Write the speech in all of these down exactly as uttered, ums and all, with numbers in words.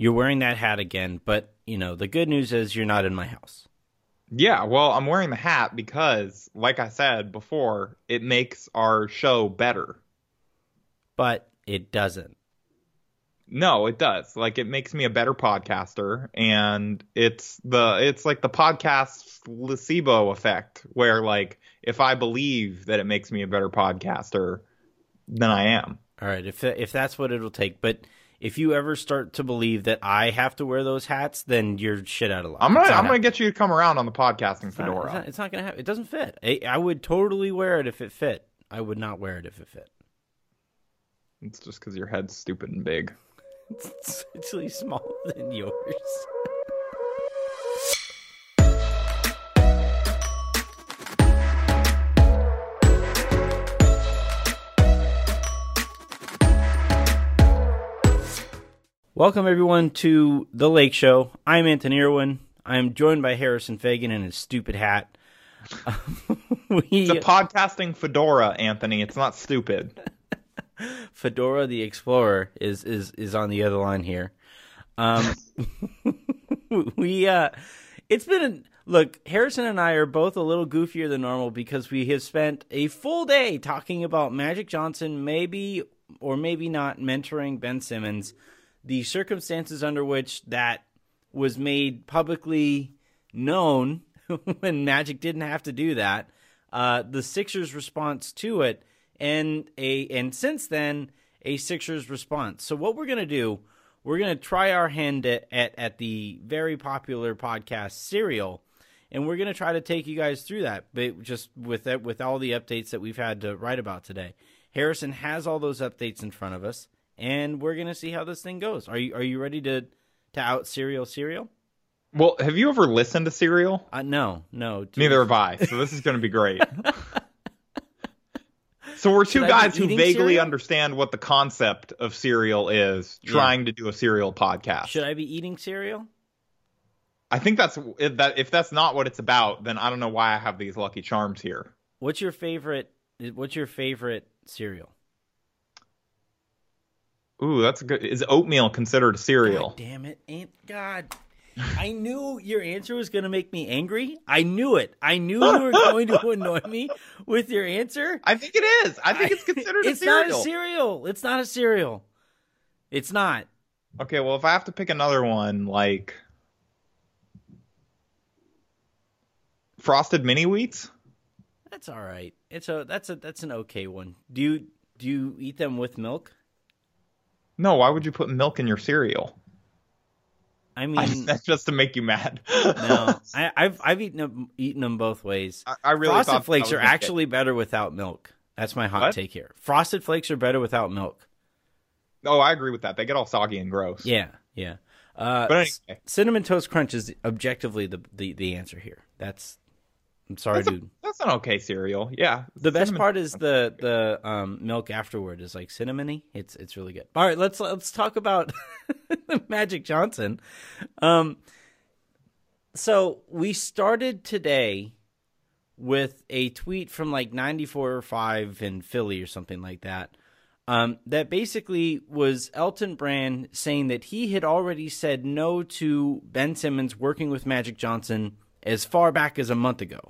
You're wearing that hat again, but, you know, the good news is you're not in my house. Yeah, well, I'm wearing the hat because, like I said before, it makes our show better. But it doesn't. No, it does. Like, it makes me a better podcaster, and it's the it's like the podcast's placebo effect, where, like, if I believe that it makes me a better podcaster, then I am. All right, if if that's what it'll take, but... If you ever start to believe that I have to wear those hats, then you're shit out of luck. I'm gonna, I'm gonna get you to come around on the podcasting fedora. It's not, it's not gonna happen. It doesn't fit. I, I would totally wear it if it fit. I would not wear it if it fit. It's just because your head's stupid and big. It's, it's really smaller than yours. Welcome, everyone, to The Lake Show. I'm Anthony Irwin. I'm joined by Harrison Fagan in his stupid hat. we... It's a podcasting fedora, Anthony. It's not stupid. Fedora the Explorer is is, is on the other line here. Um, we uh, it's been a, look, Harrison and I are both a little goofier than normal because we have spent a full day talking about Magic Johnson, maybe or maybe not mentoring Ben Simmons. The circumstances under which that was made publicly known when Magic didn't have to do that, uh, the Sixers' response to it, and a and since then, a Sixers' response. So what we're going to do, we're going to try our hand at, at, at the very popular podcast Serial, and we're going to try to take you guys through that, but just with, that, with all the updates that we've had to write about today. Harrison has all those updates in front of us. And we're gonna see how this thing goes. Are you are you ready to to out Serial Serial? Well, have you ever listened to Serial? Uh, no, no. Neither have I. So this is gonna be great. So we're two Should guys who vaguely cereal? understand what the concept of Serial is, trying yeah. to do a Serial podcast. Should I be eating cereal? I think that's if that if that's not what it's about, then I don't know why I have these Lucky Charms here. What's your favorite? What's your favorite cereal? Ooh, that's good. Is oatmeal considered a cereal? God damn it, Aunt God. I knew your answer was going to make me angry. I knew it. I knew you were going to annoy me with your answer. I think it is. I think I, it's considered it's a cereal. It's not a cereal. It's not a cereal. It's not. Okay, well, if I have to pick another one, like... Frosted Mini Wheats? That's all right. It's a that's a that's an okay one. Do you do you eat them with milk? No, why would you put milk in your cereal? I mean, I, that's just to make you mad. No, I, I've I've eaten them, eaten them both ways. I, I really Frosted Flakes are actually it. better without milk. That's my hot what? take here. Frosted Flakes are better without milk. Oh, I agree with that. They get all soggy and gross. Yeah, yeah. Uh, but anyway, Cinnamon Toast Crunch is objectively the the, the answer here. That's I'm sorry, that's dude. A, that's an okay cereal. Yeah. The best part is the the um, milk afterward is like cinnamony. It's it's really good. All right, let's let's talk about Magic Johnson. Um, so we started today with a tweet from like ninety-four or five in Philly or something like that. Um, that basically was Elton Brand saying that he had already said no to Ben Simmons working with Magic Johnson as far back as a month ago,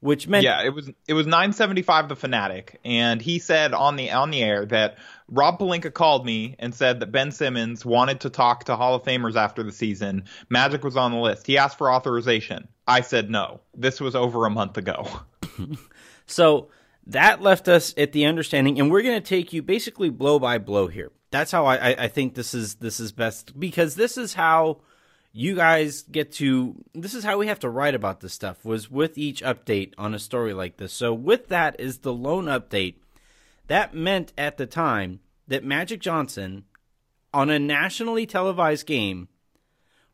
which meant yeah, it was it was nine seventy-five The Fanatic, and he said on the on the air that Rob Pelinka called me and said that Ben Simmons wanted to talk to Hall of Famers after the season. Magic was on the list. He asked for authorization. I said no. This was over a month ago. So that left us at the understanding, and we're going to take you basically blow by blow here. That's how I, I, I think this is this is best, because this is how. You guys get to, this is how we have to write about this stuff, was with each update on a story like this. So with that is the loan update. That meant at the time that Magic Johnson, on a nationally televised game,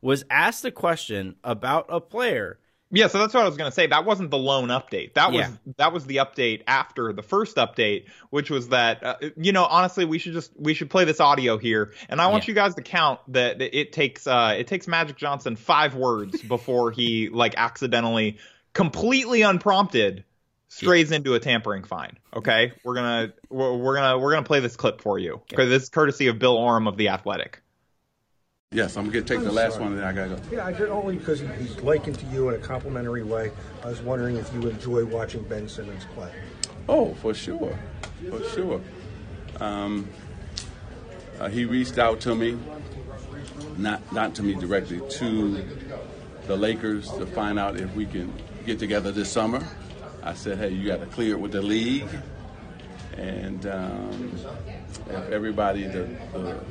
was asked a question about a player. Yeah, so that's what I was going to say. That wasn't the loan update. That was yeah. that was the update after the first update, which was that uh, you know, honestly, we should just we should play this audio here, and I want yeah. you guys to count that it takes uh, it takes Magic Johnson five words before he like accidentally, completely unprompted, strays yeah. into a tampering fine. Okay, we're gonna we're, we're gonna we're gonna play this clip for you because okay. It's courtesy of Bill Oram of The Athletic. Yes, I'm going to take I'm the last sorry. one, and then I got to go. Yeah, I did only because he's likened to you in a complimentary way. I was wondering if you enjoy watching Ben Simmons play. Oh, for sure. For sure. Um, uh, he reached out to me, not not to me directly, to the Lakers to find out if we can get together this summer. I said, hey, you got to clear it with the league. And um, if everybody, the, the,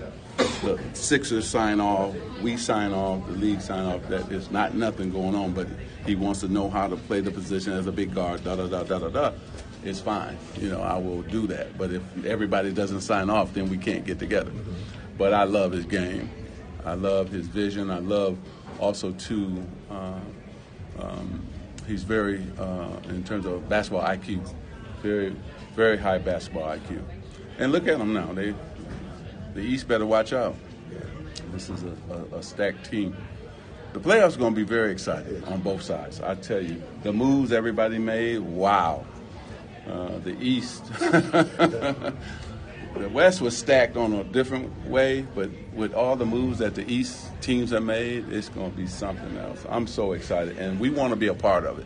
the Sixers sign off, we sign off, the league sign off, that it's not nothing going on, but he wants to know how to play the position as a big guard, da-da-da-da-da-da, it's fine. You know, I will do that. But if everybody doesn't sign off, then we can't get together. But I love his game. I love his vision. I love also, too, uh, um, he's very, uh, in terms of basketball I Q, very, very high basketball I Q. And look at them now. They, the East better watch out. This is a, a, a stacked team. The playoffs are going to be very exciting on both sides. I tell you, the moves everybody made, wow. Uh, the East, the West was stacked on a different way, but with all the moves that the East teams have made, it's going to be something else. I'm so excited, and we want to be a part of it.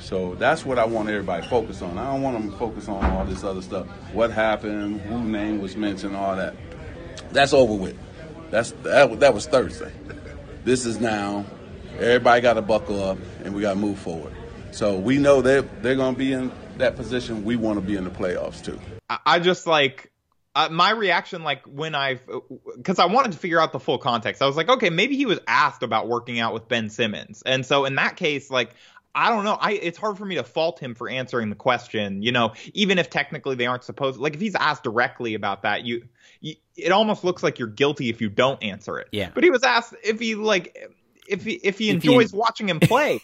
So that's what I want everybody to focus on. I don't want them to focus on all this other stuff. What happened, who name was mentioned, all that. That's over with. That's that, that was Thursday. This is now. Everybody got to buckle up, and we got to move forward. So we know they're, they're going to be in that position. We want to be in the playoffs, too. I just, like, uh, my reaction, like, when I – because I wanted to figure out the full context. I was like, okay, maybe he was asked about working out with Ben Simmons. And so in that case, like – I don't know. I, it's hard for me to fault him for answering the question, you know, even if technically they aren't supposed – like if he's asked directly about that, you, you it almost looks like you're guilty if you don't answer it. Yeah. But he was asked if he like if he, if he if enjoys he... watching him play.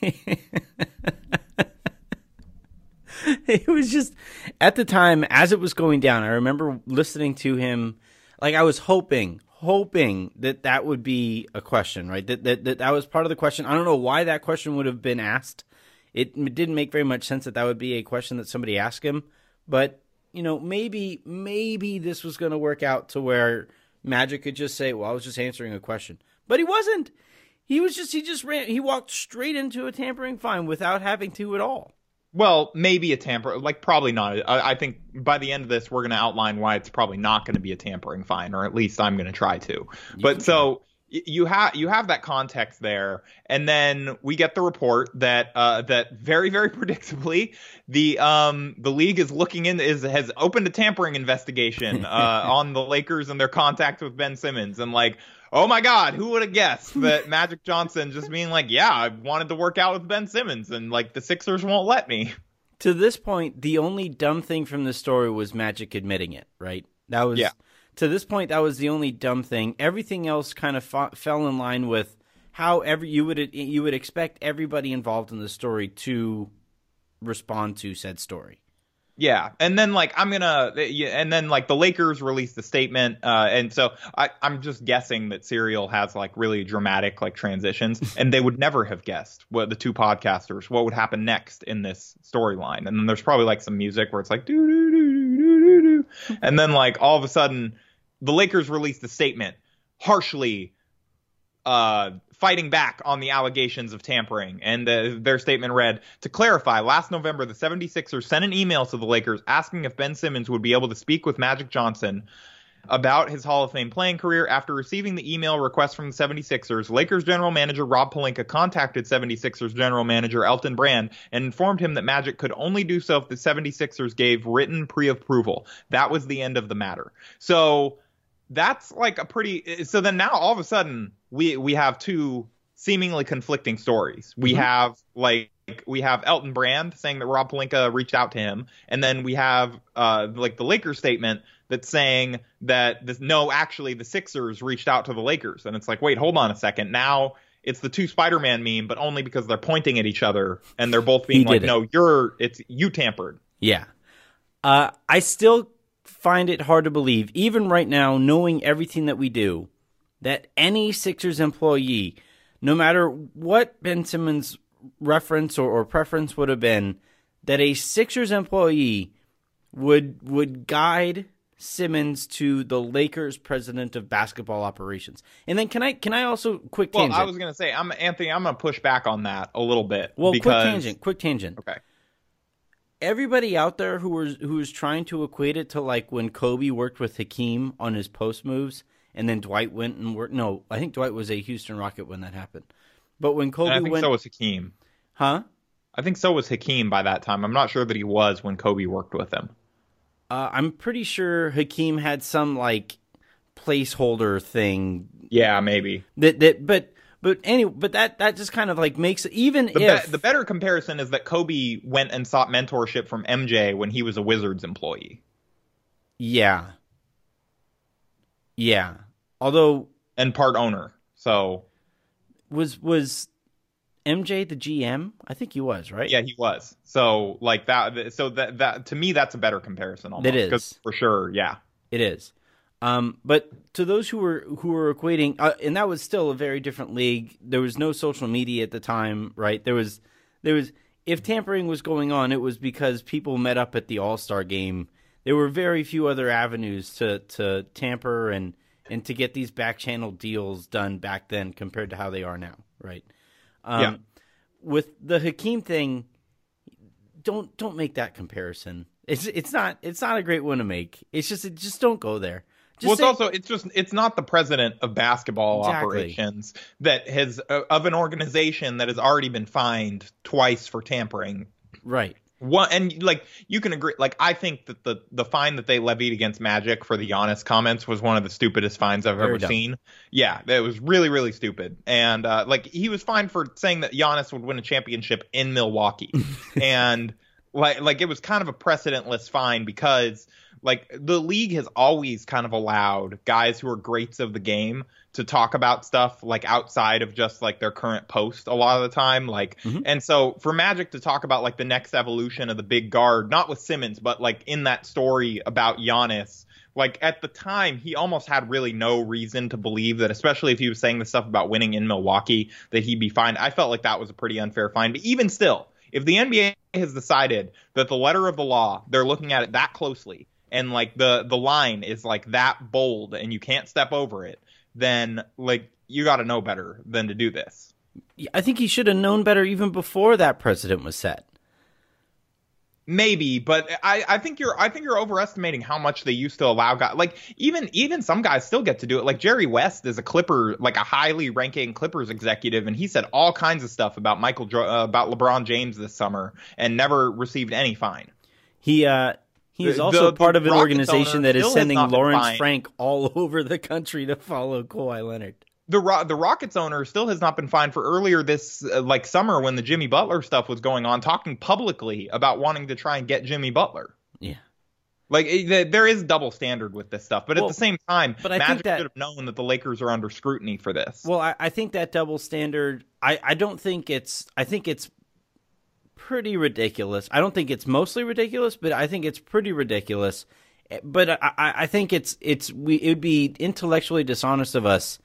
It was just – at the time, as it was going down, I remember listening to him. Like I was hoping – hoping that that would be a question, right? That, that that that was part of the question. I don't know why that question would have been asked. It didn't make very much sense that that would be a question that somebody asked him. But, you know, maybe maybe this was going to work out to where Magic could just say, well, I was just answering a question. But he wasn't. He was just, he just ran, he walked straight into a tampering fine without having to at all. Well, maybe a tamper, like probably not. I, I think by the end of this, we're going to outline why it's probably not going to be a tampering fine, or at least I'm going to try to. But yeah. So you have you have that context there, and then we get the report that uh, that very very predictably the um the league is looking in is has opened a tampering investigation uh, on the Lakers and their contact with Ben Simmons, and like. Oh, my God, who would have guessed that Magic Johnson just being like, yeah, I wanted to work out with Ben Simmons and, like, the Sixers won't let me. To this point, the only dumb thing from this story was Magic admitting it, right? That was, yeah. To this point, that was the only dumb thing. Everything else kind of fought, fell in line with how every, you would you would expect everybody involved in the story to respond to said story. Yeah. And then like I'm going to and then like the Lakers released the statement. Uh, and so I, I'm just guessing that Serial has like really dramatic like transitions and they would never have guessed what the two podcasters what would happen next in this storyline. And then there's probably like some music where it's like doo doo doo doo doo doo. And then like all of a sudden the Lakers released the statement harshly uh fighting back on the allegations of tampering. And uh, their statement read, to clarify, last November, the seventy-sixers sent an email to the Lakers asking if Ben Simmons would be able to speak with Magic Johnson about his Hall of Fame playing career. After receiving the email request from the seventy-sixers, Lakers general manager Rob Pelinka contacted seventy-sixers general manager Elton Brand and informed him that Magic could only do so if the seventy-sixers gave written pre-approval. That was the end of the matter. So that's like a pretty – so then now all of a sudden – We we have two seemingly conflicting stories. We mm-hmm. have like we have Elton Brand saying that Rob Pelinka reached out to him, and then we have uh, like the Lakers statement that's saying that this, no, actually the Sixers reached out to the Lakers, and it's like wait, hold on a second. Now it's the two Spider-Man meme, but only because they're pointing at each other and they're both being like, it. no, you're it's you tampered. Yeah, uh, I still find it hard to believe, even right now, knowing everything that we do. That any Sixers employee, no matter what Ben Simmons' reference or, or preference would have been, that a Sixers employee would would guide Simmons to the Lakers president of basketball operations. And then can I can I also quick tangent? Well, I was going to say, I'm Anthony, I'm going to push back on that a little bit. Well, because... quick tangent, quick tangent. Okay. Everybody out there who was who is trying to equate it to like when Kobe worked with Hakeem on his post moves and then Dwight went and worked. No, I think Dwight was a Houston Rocket when that happened. But when Kobe and I think went, so was Hakeem. Huh? I think so was Hakeem by that time. I'm not sure that he was when Kobe worked with him. Uh, I'm pretty sure Hakeem had some like placeholder thing. Yeah, maybe. That that but but anyway, but that that just kind of like makes it, even the if be, the better comparison is that Kobe went and sought mentorship from M J when he was a Wizards employee. Yeah. Yeah. Although and part owner. So was was M J the G M? I think he was, right? Yeah, he was. So like that. So that that to me, that's a better comparison. Almost, it is for sure. Yeah, it is. Um, but to those who were who were equating, uh, and that was still a very different league. There was no social media at the time, right? There was there was if tampering was going on, it was because people met up at the All-Star game. There were very few other avenues to to tamper and and to get these back channel deals done back then compared to how they are now, right? Um, yeah. With the Hakeem thing, don't don't make that comparison. It's it's not it's not a great one to make. It's just it, just don't go there. Just well, it's say, also it's just it's not the president of basketball exactly. operations that has uh, of an organization that has already been fined twice for tampering. Right. One and like you can agree. Like I think that the the fine that they levied against Magic for the Giannis comments was one of the stupidest fines I've Very ever dumb. seen. Yeah, it was really really stupid. And uh, like he was fined for saying that Giannis would win a championship in Milwaukee, and like like it was kind of a precedentless fine because like the league has always kind of allowed guys who are greats of the game to talk about stuff like outside of just like their current post a lot of the time. Like, mm-hmm. and so for Magic to talk about like the next evolution of the big guard, not with Simmons, but like in that story about Giannis, like at the time he almost had really no reason to believe that, especially if he was saying the stuff about winning in Milwaukee, that he'd be fined. I felt like that was a pretty unfair fine, but even still, if the N B A has decided that the letter of the law, they're looking at it that closely. And like the, the line is like that bold and you can't step over it. Then, like, you got to know better than to do this. I think he should have known better even before that precedent was set. Maybe, but I, I think you're I think you're overestimating how much they used to allow guys. Like even even some guys still get to do it. Like Jerry West is a Clipper, like a highly ranking Clippers executive, and he said all kinds of stuff about Michael uh, about LeBron James this summer and never received any fine. He uh. He is also the, part of an organization that is sending Lawrence Frank all over the country to follow Kawhi Leonard. The Ro the Rockets owner still has not been fined for earlier this uh, like summer when the Jimmy Butler stuff was going on, talking publicly about wanting to try and get Jimmy Butler. Yeah. Like, it, there is double standard with this stuff. But well, at the same time, but I Magic that, should have known that the Lakers are under scrutiny for this. Well, I, I think that double standard, I, I don't think it's – I think it's – pretty ridiculous. I don't think it's mostly ridiculous, but I think it's pretty ridiculous. But I, I, I think it's it's we it would be intellectually dishonest of us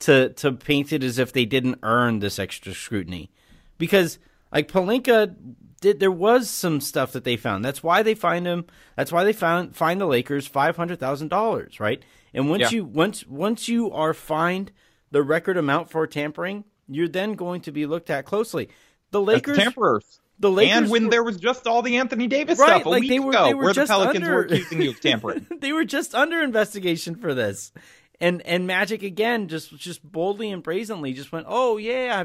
to to paint it as if they didn't earn this extra scrutiny, because like Pelinka did. There was some stuff that they found. That's why they fined him. That's why they found fined the Lakers five hundred thousand dollars, right? And once yeah. you once once you are fined the record amount for tampering, you're then going to be looked at closely. The Lakers That's tamperers. The Lakers and when were, there was just all the Anthony Davis right, stuff a like week they were, ago, they were where just the Pelicans under, were accusing you of tampering. They were just under investigation for this, and and Magic again just just boldly and brazenly just went, oh yeah,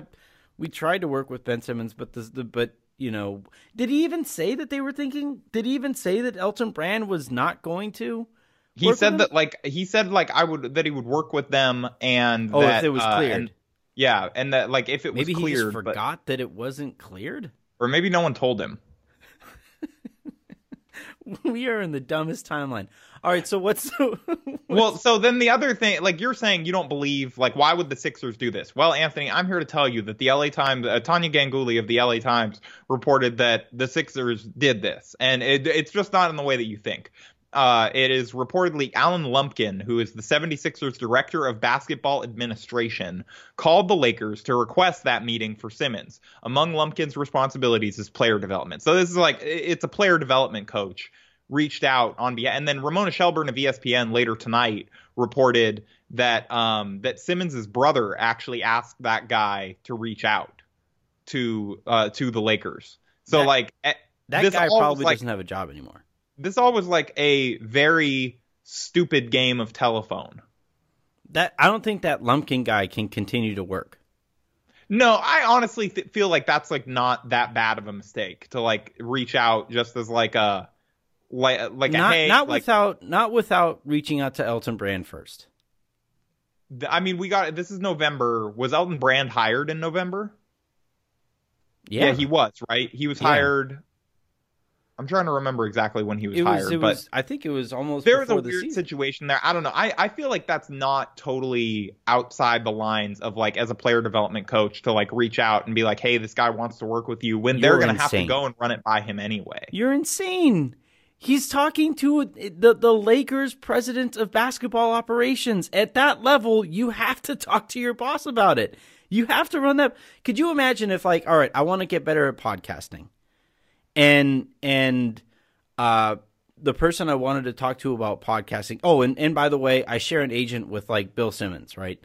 we tried to work with Ben Simmons, but this, the but you know, did he even say that they were thinking? Did he even say that Elton Brand was not going to? He said that like he said like I would that he would work with them and oh that, if it was uh, cleared, and, yeah, and that like if it maybe was cleared, he just forgot but, that it wasn't cleared. Or maybe no one told him. We are in the dumbest timeline. All right, so what's, what's... Well, so then the other thing, like you're saying you don't believe, like why would the Sixers do this? Well, Anthony, I'm here to tell you that the L A Times, uh, Tania Ganguli of the L A Times reported that the Sixers did this. And it, it's just not in the way that you think. Uh, it is reportedly Alan Lumpkin, who is the seventy-sixers director of basketball administration, called the Lakers to request that meeting for Simmons. Among Lumpkin's responsibilities is player development. So this is like, it's a player development coach reached out on behalf. And then Ramona Shelburne of E S P N later tonight reported that um, that Simmons's brother actually asked that guy to reach out to uh, to the Lakers. So that, like at, that guy probably like, doesn't have a job anymore. This all was like a very stupid game of telephone. That I don't think that Lumpkin guy can continue to work. No, I honestly th- feel like that's like not that bad of a mistake to like reach out just as like a like like not, a hey, not like, without not without reaching out to Elton Brand first. I mean, we got this is November. Was Elton Brand hired in November? Yeah, yeah he was, right? He was yeah. hired. I'm trying to remember exactly when he was, was hired, but was, I think it was almost there was a the weird season. situation there. I don't know. I, I feel like that's not totally outside the lines of like as a player development coach to like reach out and be like, hey, this guy wants to work with you when You're they're going to have to go and run it by him anyway. You're insane. He's talking to the, the Lakers president of basketball operations. At that level, you have to talk to your boss about it. You have to run that. Could you imagine if like, all right, I want to get better at podcasting. And and uh, the person I wanted to talk to about podcasting. Oh, and, and by the way, I share an agent with like Bill Simmons, right?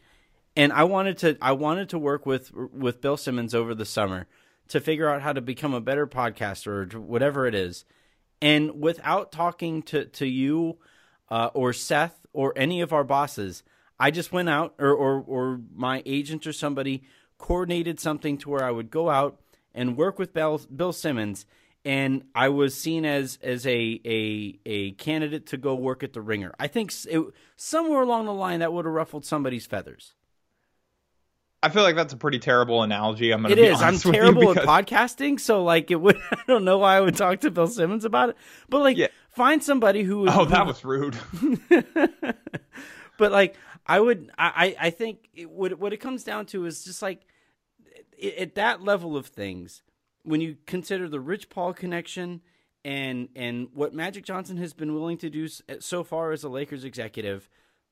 And I wanted to I wanted to work with with Bill Simmons over the summer to figure out how to become a better podcaster or whatever it is. And without talking to to you uh, or Seth or any of our bosses, I just went out or, or or my agent or somebody coordinated something to where I would go out and work with Bill, Bill Simmons. And I was seen as as a a a candidate to go work at the Ringer. I think it, somewhere along the line that would have ruffled somebody's feathers. I feel like that's a pretty terrible analogy. I'm going to be honest with you. It is. I'm terrible at podcasting, so like it would. I don't know why I would talk to Bill Simmons about it, but like yeah. find somebody who. Would, oh, that who, was rude. But like I would, I I think it would, what it comes down to is just like it, at that level of things. When you consider the Rich Paul connection and and what Magic Johnson has been willing to do so far as a Lakers executive,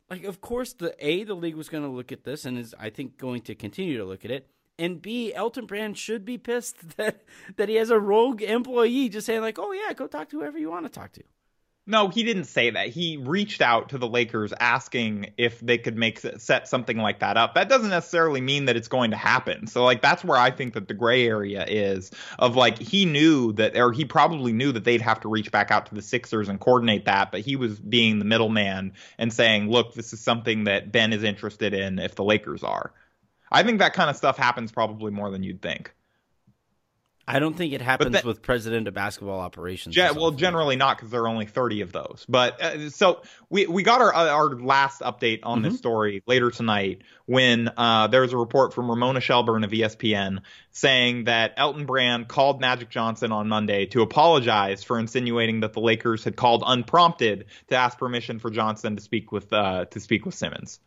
like of course the A the league was going to look at this and is I think going to continue to look at it, and B Elton Brand should be pissed that that he has a rogue employee just saying like, oh yeah, go talk to whoever you want to talk to. No, he didn't say that. He reached out to the Lakers asking if they could make set something like that up. That doesn't necessarily mean that it's going to happen. So, like, that's where I think that the gray area is of, like, he knew that – or he probably knew that they'd have to reach back out to the Sixers and coordinate that. But he was being the middleman and saying, look, this is something that Ben is interested in if the Lakers are. I think that kind of stuff happens probably more than you'd think. I don't think it happens that, with president of basketball operations. Yeah, well, generally not because there are only thirty of those. But uh, so we, we got our our last update on mm-hmm. this story later tonight when uh, there was a report from Ramona Shelburne of E S P N saying that Elton Brand called Magic Johnson on Monday to apologize for insinuating that the Lakers had called unprompted to ask permission for Johnson to speak with uh, to speak with Simmons.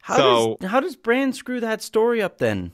How so, does how does Brand screw that story up then?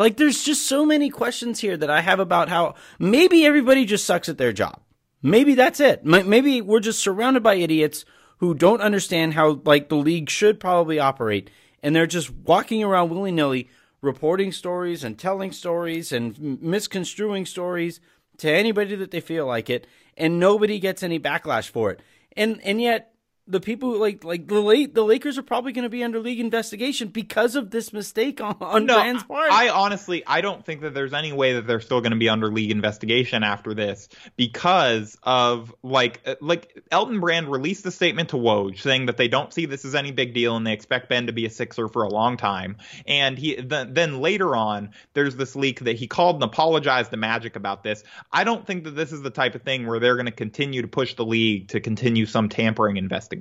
Like, there's just so many questions here that I have about how maybe everybody just sucks at their job. Maybe that's it. Maybe we're just surrounded by idiots who don't understand how, like, the league should probably operate. And they're just walking around willy-nilly reporting stories and telling stories and misconstruing stories to anybody that they feel like it. And nobody gets any backlash for it. And and yet, the people like like the late the Lakers are probably going to be under league investigation because of this mistake on, on no, Brand's part. I honestly I don't think that there's any way that they're still going to be under league investigation after this because of like like Elton Brand released a statement to Woj saying that they don't see this as any big deal and they expect Ben to be a Sixer for a long time. And he th- then later on there's this leak that he called and apologized to Magic about this. I don't think that this is the type of thing where they're going to continue to push the league to continue some tampering investigation.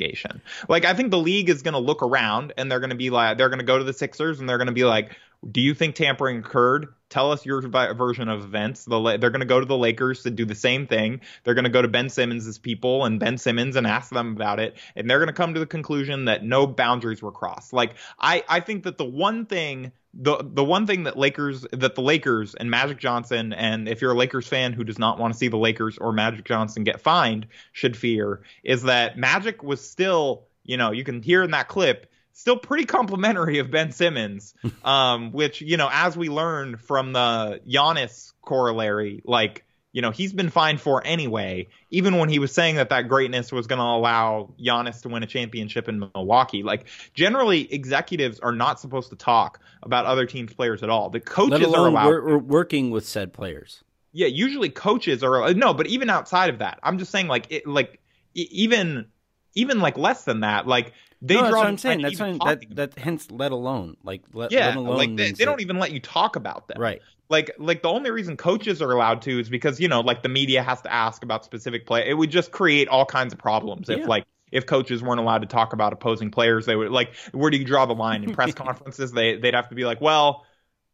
Like, I think the league is going to look around and they're going to be like, they're going to go to the Sixers and they're going to be like, do you think tampering occurred? Tell us your vi- version of events. The La- they're going to go to the Lakers to do the same thing. They're going to go to Ben Simmons' people and Ben Simmons and ask them about it. And they're going to come to the conclusion that no boundaries were crossed. Like, I, I think that the one thing, the, the one thing that Lakers, that the Lakers and Magic Johnson, and if you're a Lakers fan who does not want to see the Lakers or Magic Johnson get fined, should fear is that Magic was still, you know, you can hear in that clip, still pretty complimentary of Ben Simmons, um, which, you know, as we learned from the Giannis corollary, like you know, he's been fine for anyway, even when he was saying that that greatness was going to allow Giannis to win a championship in Milwaukee. Like, generally, executives are not supposed to talk about other teams' players at all. The coaches Let alone are allowed. We're, we're working with said players. Yeah, usually coaches are – no, but even outside of that, I'm just saying, like, it, like even even like less than that, like – They no, that's what I'm saying. That's what that, that hence let alone like let, yeah, let alone like they, they don't even let you talk about them. Right. Like like the only reason coaches are allowed to is because, you know, like the media has to ask about specific play. It would just create all kinds of problems yeah. if like if coaches weren't allowed to talk about opposing players. They would like, where do you draw the line in press conferences? They they'd have to be like, well,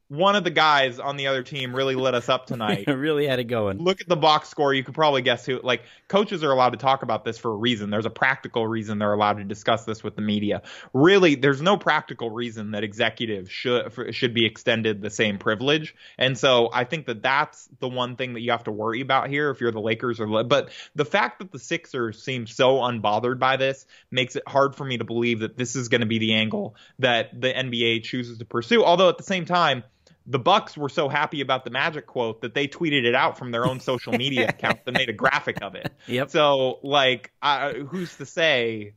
one of the guys on the other team really lit us up tonight. Really had it going. Look at the box score. You could probably guess who. Like, coaches are allowed to talk about this for a reason. There's a practical reason they're allowed to discuss this with the media. Really, there's no practical reason that executives should should be extended the same privilege. And so I think that that's the one thing that you have to worry about here if you're the Lakers. Or But the fact that the Sixers seem so unbothered by this makes it hard for me to believe that this is going to be the angle that the N B A chooses to pursue. Although at the same time, the Bucks were so happy about the Magic quote that they tweeted it out from their own social media account and made a graphic of it. Yep. So, like, I, who's to say,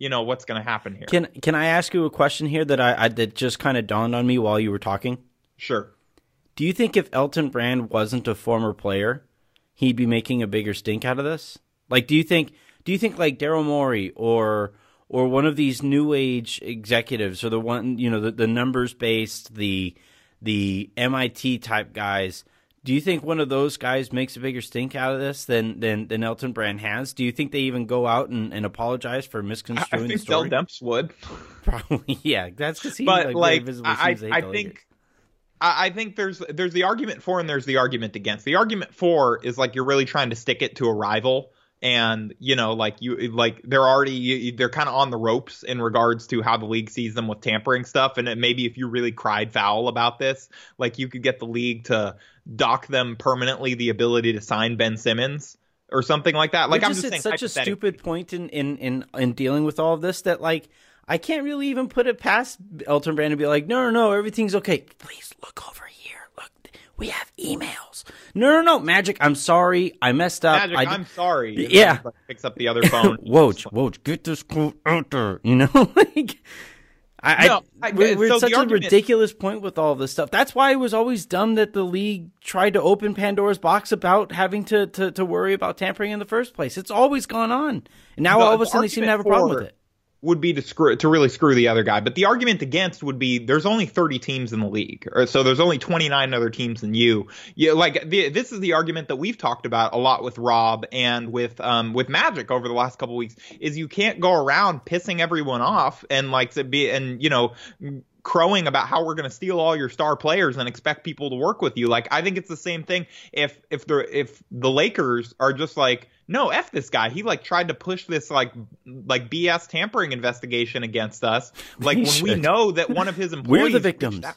you know, what's going to happen here? Can Can I ask you a question here that I, I that just kind of dawned on me while you were talking? Sure. Do you think if Elton Brand wasn't a former player, he'd be making a bigger stink out of this? Like, do you think do you think like Daryl Morey or or one of these new age executives, or the one, you know, the, the numbers based the the M I T type guys, do you think one of those guys makes a bigger stink out of this than than, than Elton Brand has? Do you think they even go out and, and apologize for misconstruing the story? I think Del Demps would. Probably, yeah. That's because he but, like, like I, I, I think I think there's there's the argument for and there's the argument against. The argument for is like you're really trying to stick it to a rival. And, you know, like you like they're already they're kind of on the ropes in regards to how the league sees them with tampering stuff. And it, maybe if you really cried foul about this, like you could get the league to dock them permanently the ability to sign Ben Simmons or something like that. Like, We're I'm just, just saying, such a stupid point in, in in in dealing with all of this that, like, I can't really even put it past Elton Brand and be like, no, no, no, everything's OK. Please look over here. We have emails. No, no, no, Magic, I'm sorry. I messed up. Magic, I d- I'm sorry. Yeah. Like, picks up the other phone. Woj, Woj, get this quote out there. You know? like, I, no, I, I, we're, we're so at such a argument, ridiculous point with all this stuff. That's why it was always dumb that the league tried to open Pandora's box about having to, to, to worry about tampering in the first place. It's always gone on. And now the, all of a sudden they seem to have a problem with it. Would be to screw to really screw the other guy. But the argument against would be there's only thirty teams in the league, or so there's only twenty-nine other teams than you. Yeah, like the, this is the argument that we've talked about a lot with Rob and with um with Magic over the last couple of weeks, is you can't go around pissing everyone off and like to be and you know crowing about how we're going to steal all your star players and expect people to work with you. Like, I think it's the same thing if if the if the Lakers are just like, no, F this guy. He, like, tried to push this, like, like B S tampering investigation against us. Like, he when should. we know that one of his employees We're the victims. Reached out,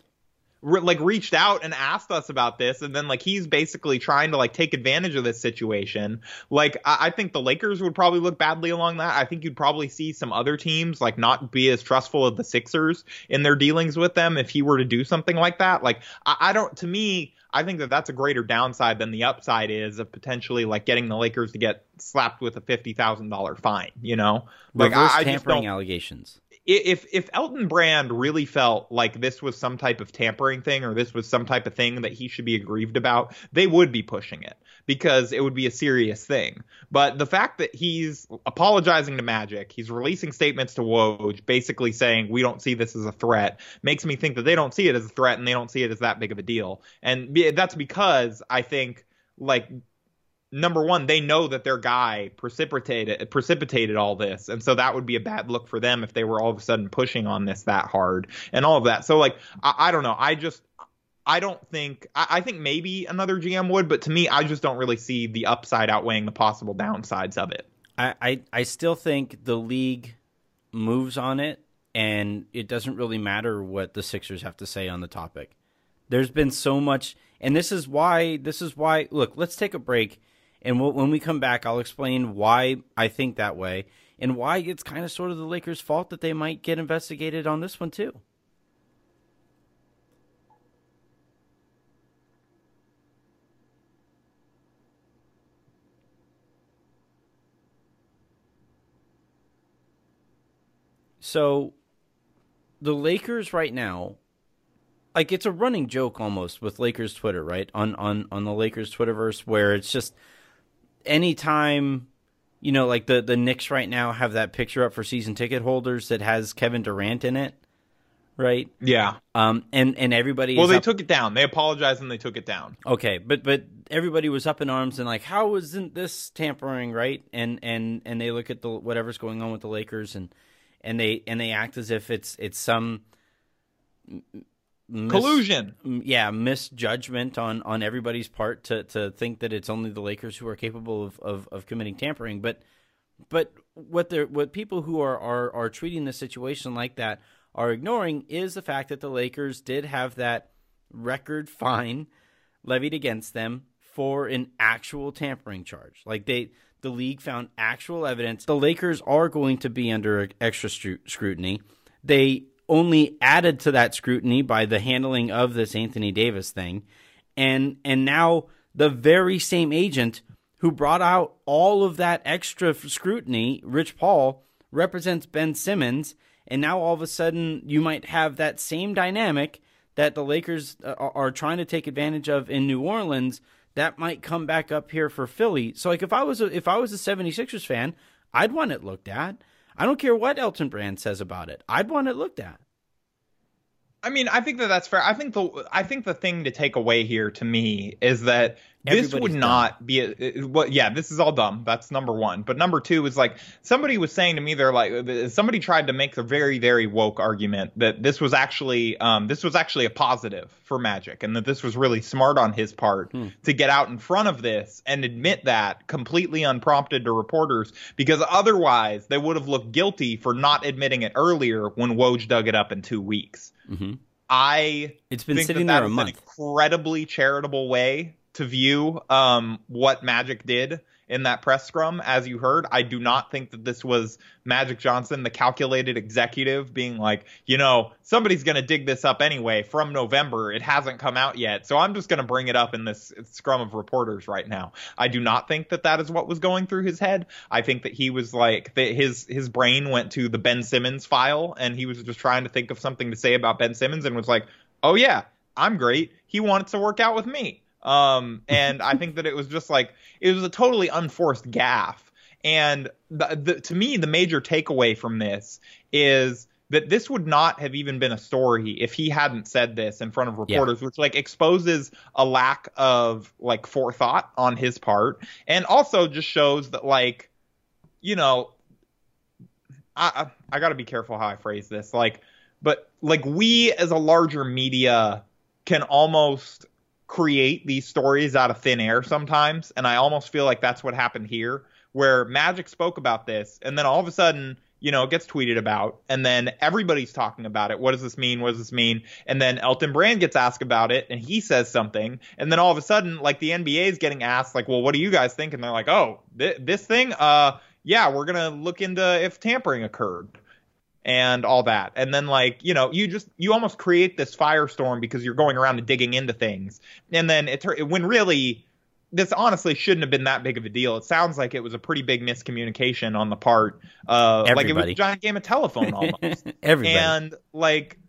re- like, reached out and asked us about this, and then, like, he's basically trying to, like, take advantage of this situation. Like, I, I think the Lakers would probably look badly along that. I think you'd probably see some other teams, like, not be as trustful of the Sixers in their dealings with them if he were to do something like that. Like, I, I don't – to me – I think that that's a greater downside than the upside is of potentially, like, getting the Lakers to get slapped with a fifty thousand dollars fine, you know? Like, Reverse I, I tampering just allegations. If if Elton Brand really felt like this was some type of tampering thing, or this was some type of thing that he should be aggrieved about, they would be pushing it because it would be a serious thing. But the fact that he's apologizing to Magic, he's releasing statements to Woj, basically saying we don't see this as a threat, makes me think that they don't see it as a threat and they don't see it as that big of a deal. And that's because I think, like, number one, they know that their guy precipitated precipitated all this, and so that would be a bad look for them if they were all of a sudden pushing on this that hard and all of that. So, like, I, I don't know. I just I don't think I, I think maybe another G M would, but to me, I just don't really see the upside outweighing the possible downsides of it. I, I, I still think the league moves on it, and it doesn't really matter what the Sixers have to say on the topic. There's been so much, and this is why this is why. Look, let's take a break. And when we come back, I'll explain why I think that way and why it's kind of sort of the Lakers' fault that they might get investigated on this one too. So the Lakers right now, like, it's a running joke almost with Lakers Twitter, right? On on on the Lakers Twitterverse, where it's just anytime, you know, like the the Knicks right now have that picture up for season ticket holders that has Kevin Durant in it, right? Yeah. Um. And and everybody. Well, is they up... took it down. They apologized and they took it down. Okay, but but everybody was up in arms and like, how isn't this tampering, right? And and and they look at the whatever's going on with the Lakers and and they and they act as if it's it's some. Mis- collusion yeah misjudgment on on everybody's part to to think that it's only the Lakers who are capable of of, of committing tampering, but but what they're what people who are, are are treating this situation like that are ignoring is the fact that the Lakers did have that record fine levied against them for an actual tampering charge. Like they the league found actual evidence. The Lakers are going to be under extra scrutiny. They only added to that scrutiny by the handling of this Anthony Davis thing. And and now the very same agent who brought out all of that extra scrutiny, Rich Paul, represents Ben Simmons. And now all of a sudden you might have that same dynamic that the Lakers are trying to take advantage of in New Orleans that might come back up here for Philly. So like if I was a, if I was a 76ers fan, I'd want it looked at. I don't care what Elton Brand says about it. I'd want it looked at. I mean, I think that that's fair. I think the I think the thing to take away here to me is that Everybody's this would dumb. not be a, well, yeah, this is all dumb. That's number one. But number two is like somebody was saying to me, they're like somebody tried to make the very, very woke argument that this was actually um, this was actually a positive for Magic and that this was really smart on his part hmm. to get out in front of this and admit that completely unprompted to reporters, because otherwise they would have looked guilty for not admitting it earlier when Woj dug it up in two weeks. Mm-hmm. I it's been think sitting that there that a is month. An incredibly charitable way to view um, what Magic did in that press scrum. As you heard, I do not think that this was Magic Johnson, the calculated executive, being like, you know, somebody's going to dig this up anyway from November. It hasn't come out yet, so I'm just going to bring it up in this scrum of reporters right now. I do not think that that is what was going through his head. I think that he was like that his his brain went to the Ben Simmons file, and he was just trying to think of something to say about Ben Simmons and was like, oh, yeah, I'm great. He wanted to work out with me. Um, and I think that it was just like it was a totally unforced gaffe. And the, the, to me, the major takeaway from this is that this would not have even been a story if he hadn't said this in front of reporters, yeah. which like exposes a lack of like forethought on his part. And also just shows that, like, you know, I, I, I got to be careful how I phrase this. Like, but like we as a larger media can almost create these stories out of thin air sometimes, and I almost feel like that's what happened here, where Magic spoke about this and then all of a sudden, you know, it gets tweeted about and then everybody's talking about it. What does this mean? What does this mean? And then Elton Brand gets asked about it and he says something, and then all of a sudden, like, the N B A is getting asked, like, well, what do you guys think? And they're like, oh, th- this thing uh yeah we're gonna look into if tampering occurred and all that. And then, like, you know, you just you almost create this firestorm because you're going around and digging into things. And then it when really this honestly shouldn't have been that big of a deal. It sounds like it was a pretty big miscommunication on the part uh everybody. Like it was a giant game of telephone almost. Everybody. And like,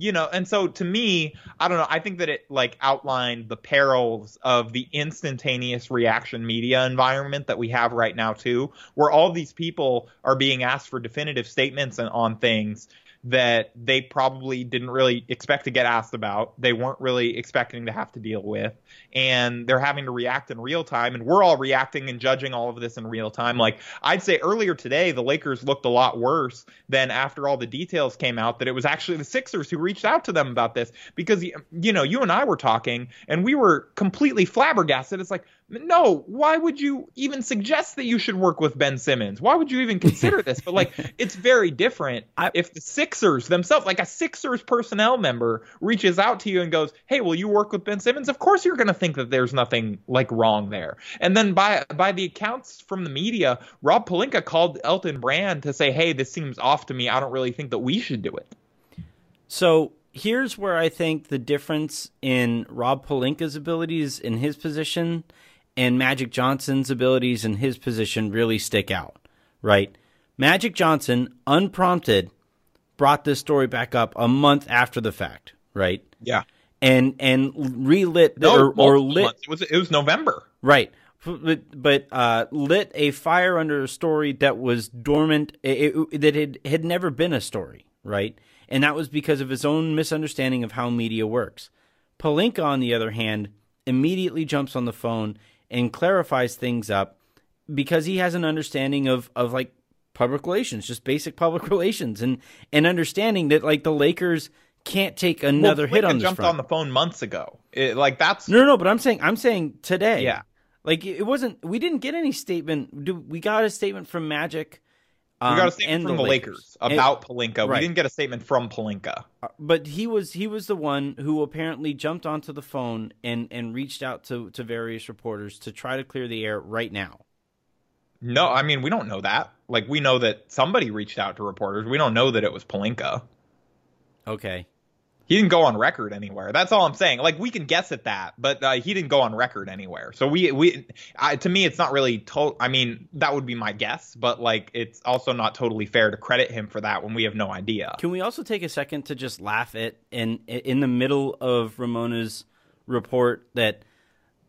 you know, and so to me, I don't know, I think that it like outlined the perils of the instantaneous reaction media environment that we have right now too, where all these people are being asked for definitive statements on things that they probably didn't really expect to get asked about. They weren't really expecting to have to deal with, and they're having to react in real time, and we're all reacting and judging all of this in real time. Like, I'd say earlier today, the Lakers looked a lot worse than after all the details came out that it was actually the Sixers who reached out to them about this, because, you know, you and I were talking and we were completely flabbergasted. It's like, no, why would you even suggest that you should work with Ben Simmons? Why would you even consider this? But, like, it's very different I, if the Sixers themselves, like a Sixers personnel member, reaches out to you and goes, hey, will you work with Ben Simmons? Of course you're going to think that there's nothing, like, wrong there. And then by by the accounts from the media, Rob Pelinka called Elton Brand to say, hey, this seems off to me. I don't really think that we should do it. So here's where I think the difference in Rob Pelinka's abilities in his position and Magic Johnson's abilities in his position really stick out, right? Magic Johnson, unprompted, brought this story back up a month after the fact, right? Yeah. And and relit no, or, or lit months. It was it was November. Right. But, but uh, lit a fire under a story that was dormant, it, it, that had, had never been a story, right? And that was because of his own misunderstanding of how media works. Pelinka, on the other hand, immediately jumps on the phone and clarifies things up because he has an understanding of, of like public relations, just basic public relations, and and understanding that like the Lakers can't take another well, hit on this jumped front. On the phone months ago. It, like that's no, no, no. But I'm saying I'm saying today. Yeah. Like it wasn't. We didn't get any statement. We got a statement from Magic. Um, we got a statement from the Lakers, Lakers about and, Pelinka. Right. We didn't get a statement from Pelinka. But he was he was the one who apparently jumped onto the phone and and reached out to to various reporters to try to clear the air right now. No, I mean we don't know that. Like we know that somebody reached out to reporters. We don't know that it was Pelinka. Okay. He didn't go on record anywhere. That's all I'm saying. Like we can guess at that, but uh, he didn't go on record anywhere. So we we I, to me, it's not really to- I mean, that would be my guess, but like it's also not totally fair to credit him for that when we have no idea. Can we also take a second to just laugh at in in the middle of Ramona's report that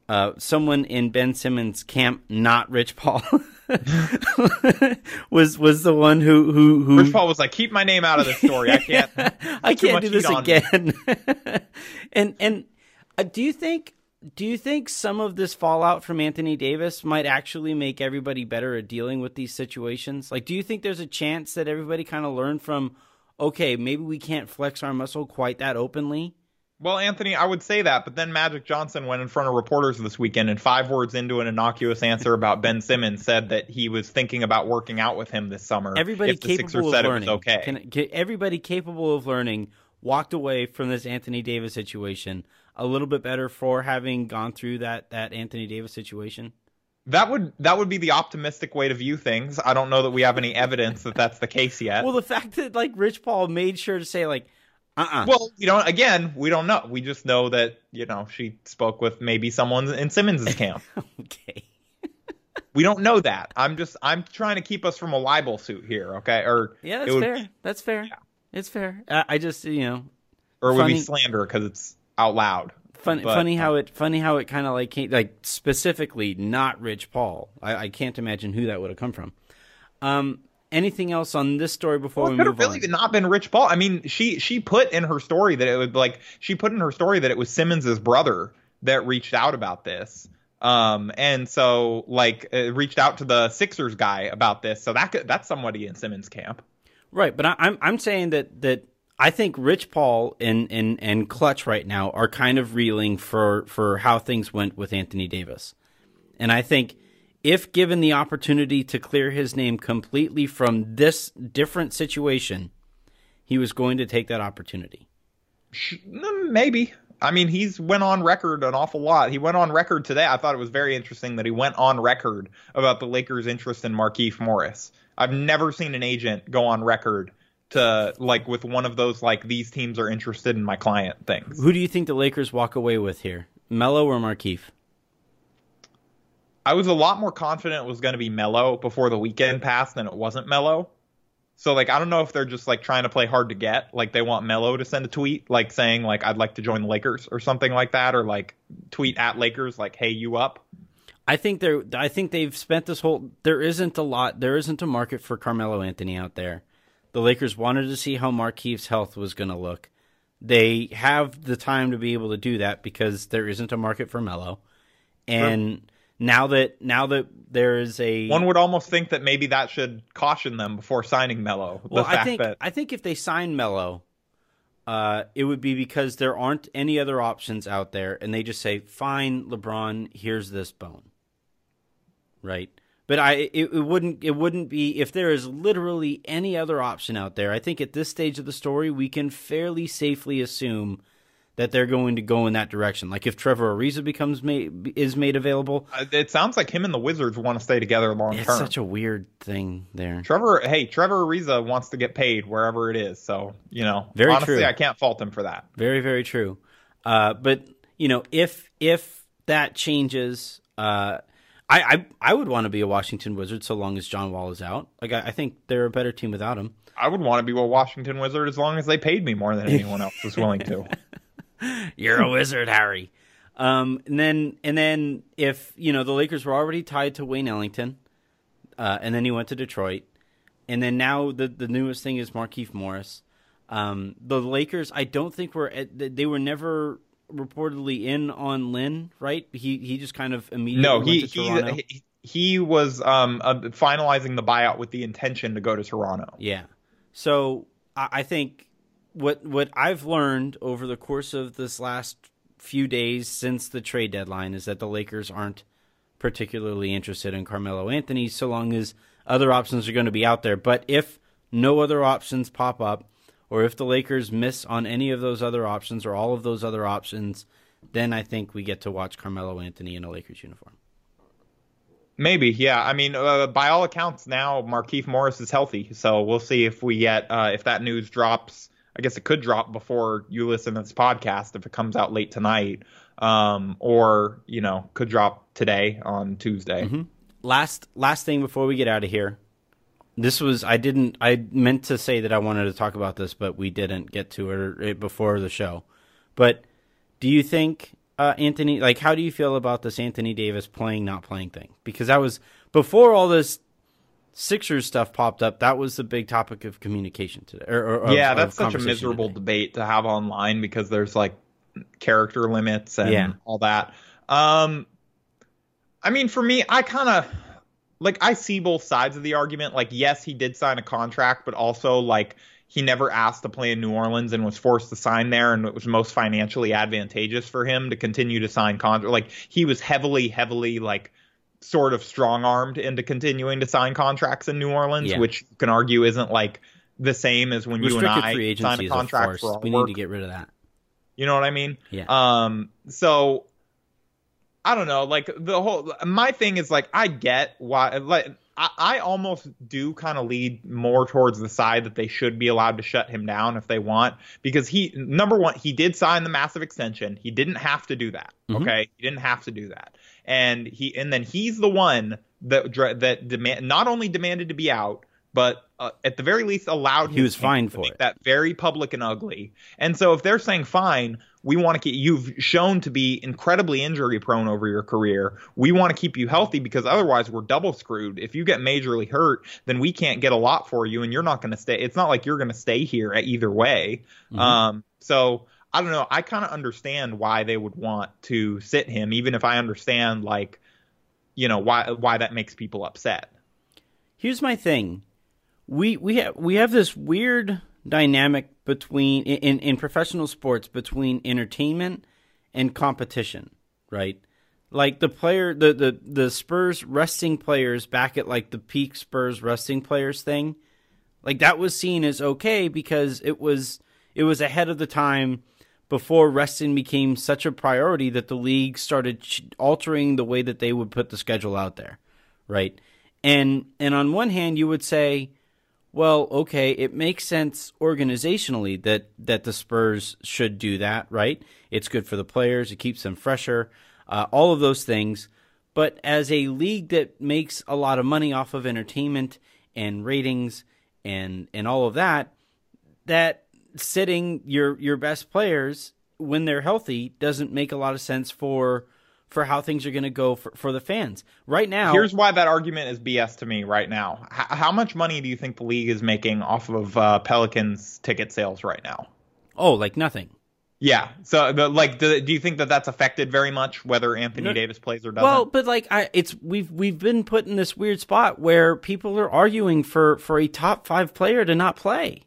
uh, someone in Ben Simmons' camp, not Rich Paul, was was the one who, who who Rich Paul was like, keep my name out of this story. I can't I can't do this again. and and uh, do you think do you think some of this fallout from Anthony Davis might actually make everybody better at dealing with these situations? Like, do you think there's a chance that everybody kind of learned from, okay, maybe we can't flex our muscle quite that openly? Well, Anthony, I would say that, but then Magic Johnson went in front of reporters this weekend and five words into an innocuous answer about Ben Simmons said that he was thinking about working out with him this summer. Everybody if the capable Sixers of said learning. It was okay. Can, can, everybody capable of learning walked away from this Anthony Davis situation a little bit better for having gone through that that Anthony Davis situation. That would that would be the optimistic way to view things. I don't know that we have any evidence that that's the case yet. Well, the fact that like Rich Paul made sure to say like. Uh-uh. Well, you know, again, we don't know. We just know that, you know, she spoke with maybe someone in Simmons' camp. Okay. We don't know that. I'm just I'm trying to keep us from a libel suit here, okay? Or yeah, that's would, fair. That's fair. Yeah. It's fair. Uh, I just, you know. Or funny, it would be slander because it's out loud. Fun, but, funny how it funny how it kind of like came, like specifically not Rich Paul. I, I can't imagine who that would have come from. Um Anything else on this story before well, we move on? It could have really not been Rich Paul. I mean, she she put in her story that it was like she put in her story that it was Simmons' brother that reached out about this, um, and so like it reached out to the Sixers guy about this. So that could, that's somebody in Simmons' camp, right? But I, I'm I'm saying that that I think Rich Paul and and and Clutch right now are kind of reeling for for how things went with Anthony Davis, and I think. If given the opportunity to clear his name completely from this different situation, he was going to take that opportunity. Maybe. I mean, he's went on record an awful lot. He went on record today. I thought it was very interesting that he went on record about the Lakers' interest in Markieff Morris. I've never seen an agent go on record to like with one of those like these teams are interested in my client things. Who do you think the Lakers walk away with here? Melo or Markieff? I was a lot more confident it was going to be Melo before the weekend passed than it wasn't Melo. So, like, I don't know if they're just, like, trying to play hard to get. Like, they want Melo to send a tweet, like, saying, like, I'd like to join the Lakers or something like that. Or, like, tweet at Lakers, like, hey, you up? I think they're. I think they've spent this whole – there isn't a lot – there isn't a market for Carmelo Anthony out there. The Lakers wanted to see how Markeith's health was going to look. They have the time to be able to do that because there isn't a market for Melo. And sure. – Now that now that there is a one would almost think that maybe that should caution them before signing Melo. Well, I think that... I think if they sign Melo, uh, it would be because there aren't any other options out there, and they just say, "Fine, LeBron, here's this bone." Right, but I it, it wouldn't it wouldn't be if there is literally any other option out there. I think at this stage of the story, we can fairly safely assume. That they're going to go in that direction. Like if Trevor Ariza becomes made, is made available. It sounds like him and the Wizards want to stay together long term. It's such a weird thing there. Trevor, hey, Trevor Ariza wants to get paid wherever it is. So, you know, very honestly, true. I can't fault him for that. Very, very true. Uh, but, you know, if if that changes, uh, I, I, I would want to be a Washington Wizard so long as John Wall is out. Like I, I think they're a better team without him. I would want to be a Washington Wizard as long as they paid me more than anyone else was willing to. You're a wizard, Harry. Um, and then and then if you know the Lakers were already tied to Wayne Ellington, uh, and then he went to Detroit, and then now the the newest thing is Markieff Morris. Um, the Lakers, I don't think were at, they were never reportedly in on Lynn, right? He he just kind of immediately no, he, went to Toronto. he he he was um uh, finalizing the buyout with the intention to go to Toronto. Yeah, so I, I think what what I've learned over the course of this last few days since the trade deadline is that the Lakers aren't particularly interested in Carmelo Anthony so long as other options are going to be out there. But if no other options pop up, or if the Lakers miss on any of those other options or all of those other options, then I think we get to watch Carmelo Anthony in a Lakers uniform. Maybe, yeah. I mean, uh, by all accounts now, Markieff Morris is healthy, so we'll see if we get uh, if that news drops. I guess it could drop before you listen to this podcast if it comes out late tonight, um, or you know, could drop today on Tuesday. Mm-hmm. Last last thing before we get out of here. This was, I didn't, I meant to say that I wanted to talk about this, but we didn't get to it before the show. But do you think, uh, Anthony, like, how do you feel about this Anthony Davis playing, not playing thing? Because that was, before all this Sixers stuff popped up, that was the big topic of communication today. Or, or, yeah, or that's such a miserable today. debate to have online because there's, like, character limits and yeah. all that. Um, I mean, for me, I kind of... Like, I see both sides of the argument. Like, yes, he did sign a contract, but also, like, he never asked to play in New Orleans and was forced to sign there, and it was most financially advantageous for him to continue to sign contracts. Like, he was heavily, heavily, like, sort of strong-armed into continuing to sign contracts in New Orleans, yeah. which you can argue isn't, like, the same as when Restricted you and I free agency sign a contract is a force. for our We need work. to get rid of that. You know what I mean? Yeah. Um, so... I don't know, like, the whole, my thing is, like, I get why, like, I, I almost do kind of lead more towards the side that they should be allowed to shut him down if they want, because he, number one, he did sign the massive extension. He didn't have to do that, mm-hmm. okay? He didn't have to do that. And he, and then he's the one that, that demand, not only demanded to be out, but uh, at the very least allowed him he was fined for it. That very public and ugly. And so if they're saying, fine, we want to keep – you've shown to be incredibly injury prone over your career. We want to keep you healthy because otherwise we're double screwed. If you get majorly hurt, then we can't get a lot for you and you're not going to stay – it's not like you're going to stay here either way. Mm-hmm. Um, so I don't know. I kind of understand why they would want to sit him, even if I understand like, you know, why, why that makes people upset. Here's my thing. We we have we have this weird dynamic between in, in professional sports between entertainment and competition, right? Like the player the, the, the Spurs resting players back at like the peak Spurs resting players thing, like that was seen as okay because it was it was ahead of the time before resting became such a priority that the league started altering the way that they would put the schedule out there, right? And and on one hand you would say, well, okay, it makes sense organizationally that, that the Spurs should do that, right? It's good for the players. It keeps them fresher, uh, all of those things. But as a league that makes a lot of money off of entertainment and ratings and and all of that, that sitting your your best players when they're healthy doesn't make a lot of sense for for how things are going to go for, for the fans. Right now... Here's why that argument is B S to me right now. H- how much money do you think the league is making off of uh, Pelicans ticket sales right now? Oh, like nothing. Yeah. So, but like, do, do you think that that's affected very much, whether Anthony no, Davis plays or doesn't? Well, but like, I, it's we've we've been put in this weird spot where people are arguing for, for a top five player to not play.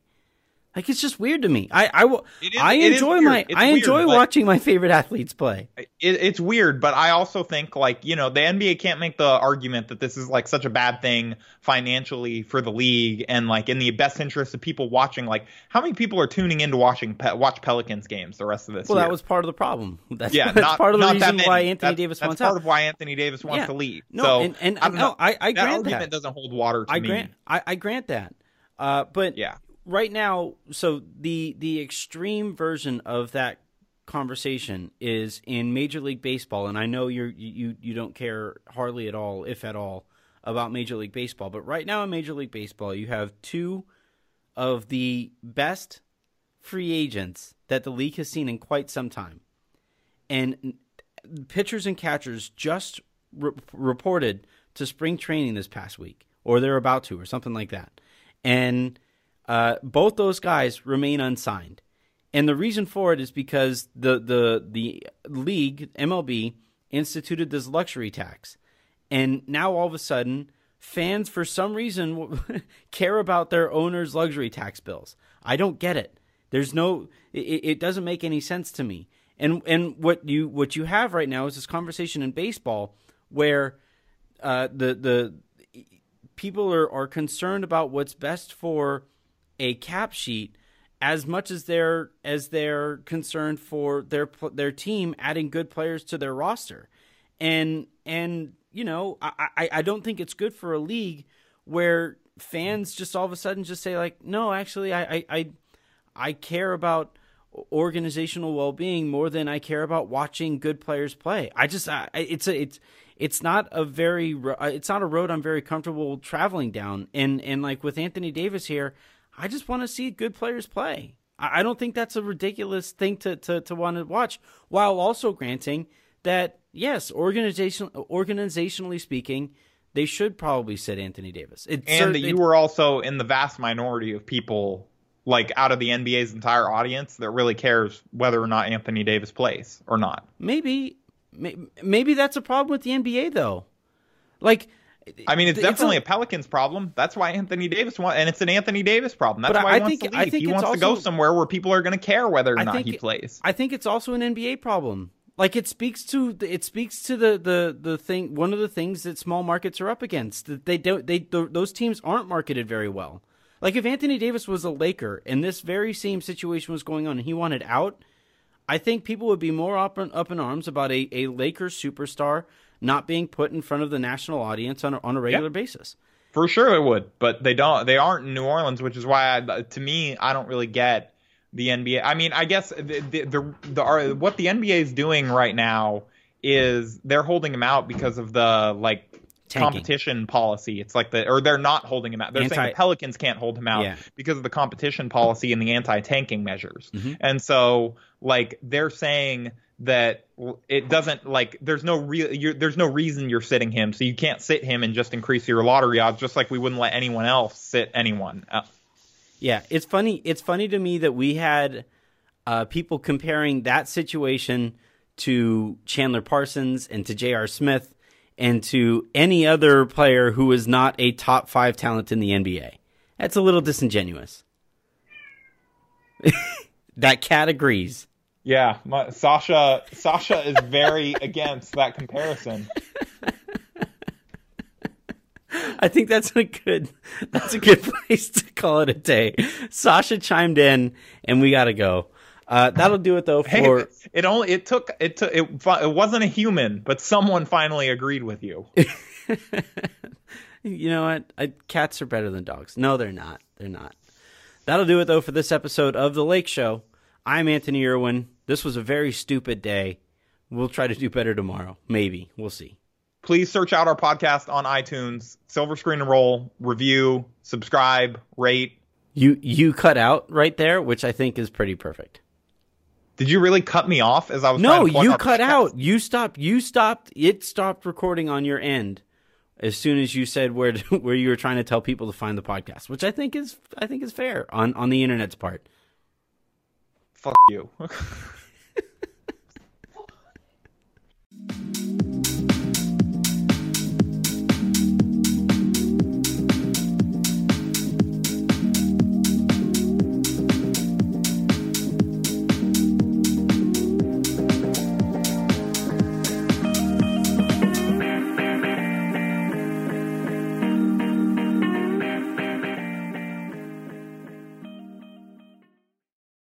Like, it's just weird to me. I I, is, I enjoy my it's I enjoy weird, watching like, my favorite athletes play. It, it's weird, but I also think, like, you know, the N B A can't make the argument that this is, like, such a bad thing financially for the league and, like, in the best interest of people watching. Like, how many people are tuning in to watching pe- watch Pelicans games the rest of this well, year? Well, that was part of the problem. That's, yeah, that's not, part of the reason why Anthony that, Davis wants out. That's part of why Anthony Davis wants yeah. to leave. No, so, and, and I don't no, know. I, I that grant that. That argument doesn't hold water to I me. Grant, I, I grant that. Uh, but... Yeah. Right now, so the the extreme version of that conversation is in Major League Baseball, and I know you're, you you don't care hardly at all, if at all, about Major League Baseball, but right now in Major League Baseball, you have two of the best free agents that the league has seen in quite some time. And pitchers and catchers just re- reported to spring training this past week, or they're about to, or something like that. And uh, both those guys remain unsigned. And the reason for it is because the, the the league, M L B, instituted this luxury tax. And now all of a sudden, fans for some reason care about their owner's luxury tax bills. I don't get it. There's no it, it doesn't make any sense to me. And and what you what you have right now is this conversation in baseball where uh, the the people are, are concerned about what's best for a cap sheet as much as they're as they're concerned for their their team adding good players to their roster, and and you know I, I, I don't think it's good for a league where fans just all of a sudden just say like, no, actually I I I, I care about organizational well-being more than I care about watching good players play. I just I, it's a, it's it's not a very it's not a road I'm very comfortable traveling down. And and like with Anthony Davis here, I just want to see good players play. I don't think that's a ridiculous thing to, to, to want to watch, while also granting that, yes, organization, organizationally speaking, they should probably sit Anthony Davis. It and cert- that you were also in the vast minority of people, like out of the N B A's entire audience, that really cares whether or not Anthony Davis plays or not. Maybe, maybe that's a problem with the N B A, though. Like... I mean, it's definitely it's a, a Pelicans problem. That's why Anthony Davis wants, and it's an Anthony Davis problem. That's why I he wants think, to leave. I think he wants also, to go somewhere where people are going to care whether or I not think, he plays. I think it's also an N B A problem. Like it speaks to it speaks to the, the, the thing. One of the things that small markets are up against, that they don't they those teams aren't marketed very well. Like if Anthony Davis was a Laker and this very same situation was going on and he wanted out, I think people would be more up in, up in arms about a a Lakers superstar not being put in front of the national audience on a, on a regular yeah, basis. For sure it would, but they don't. They aren't in New Orleans, which is why, I, to me, I don't really get the N B A. I mean, I guess the, the, the, the what the N B A is doing right now is they're holding them out because of the like tanking. Competition policy. It's like the or they're not holding him out. They're Anti- saying the Pelicans can't hold him out yeah. because of the competition policy and the anti-tanking measures. Mm-hmm. And so, like, they're saying that it doesn't like there's no real you're, there's no reason you're sitting him, so you can't sit him and just increase your lottery odds, just like we wouldn't let anyone else sit anyone else. Yeah, it's funny. It's funny to me that we had uh, people comparing that situation to Chandler Parsons and to J R. Smith and to any other player who is not a top five talent in the N B A. That's a little disingenuous. That cat agrees. Yeah, my, Sasha Sasha is very against that comparison. I think that's a good that's a good place to call it a day. Sasha chimed in, and we got to go. Uh, that'll do it though. For hey, it only it took it took it, it wasn't a human, but someone finally agreed with you. You know what? I, cats are better than dogs. No, they're not. They're not. That'll do it though for this episode of The Lake Show. I'm Anthony Irwin. This was a very stupid day. We'll try to do better tomorrow. Maybe. We'll see. Please search out our podcast on iTunes. Silver Screen and Roll. Review. Subscribe. Rate. You you cut out right there, which I think is pretty perfect. Did you really cut me off as I was no, trying to you cut podcast? out. You stopped. You stopped. It stopped recording on your end as soon as you said where to, where you were trying to tell people to find the podcast, which I think is I think is fair on, on the internet's part. Fuck you.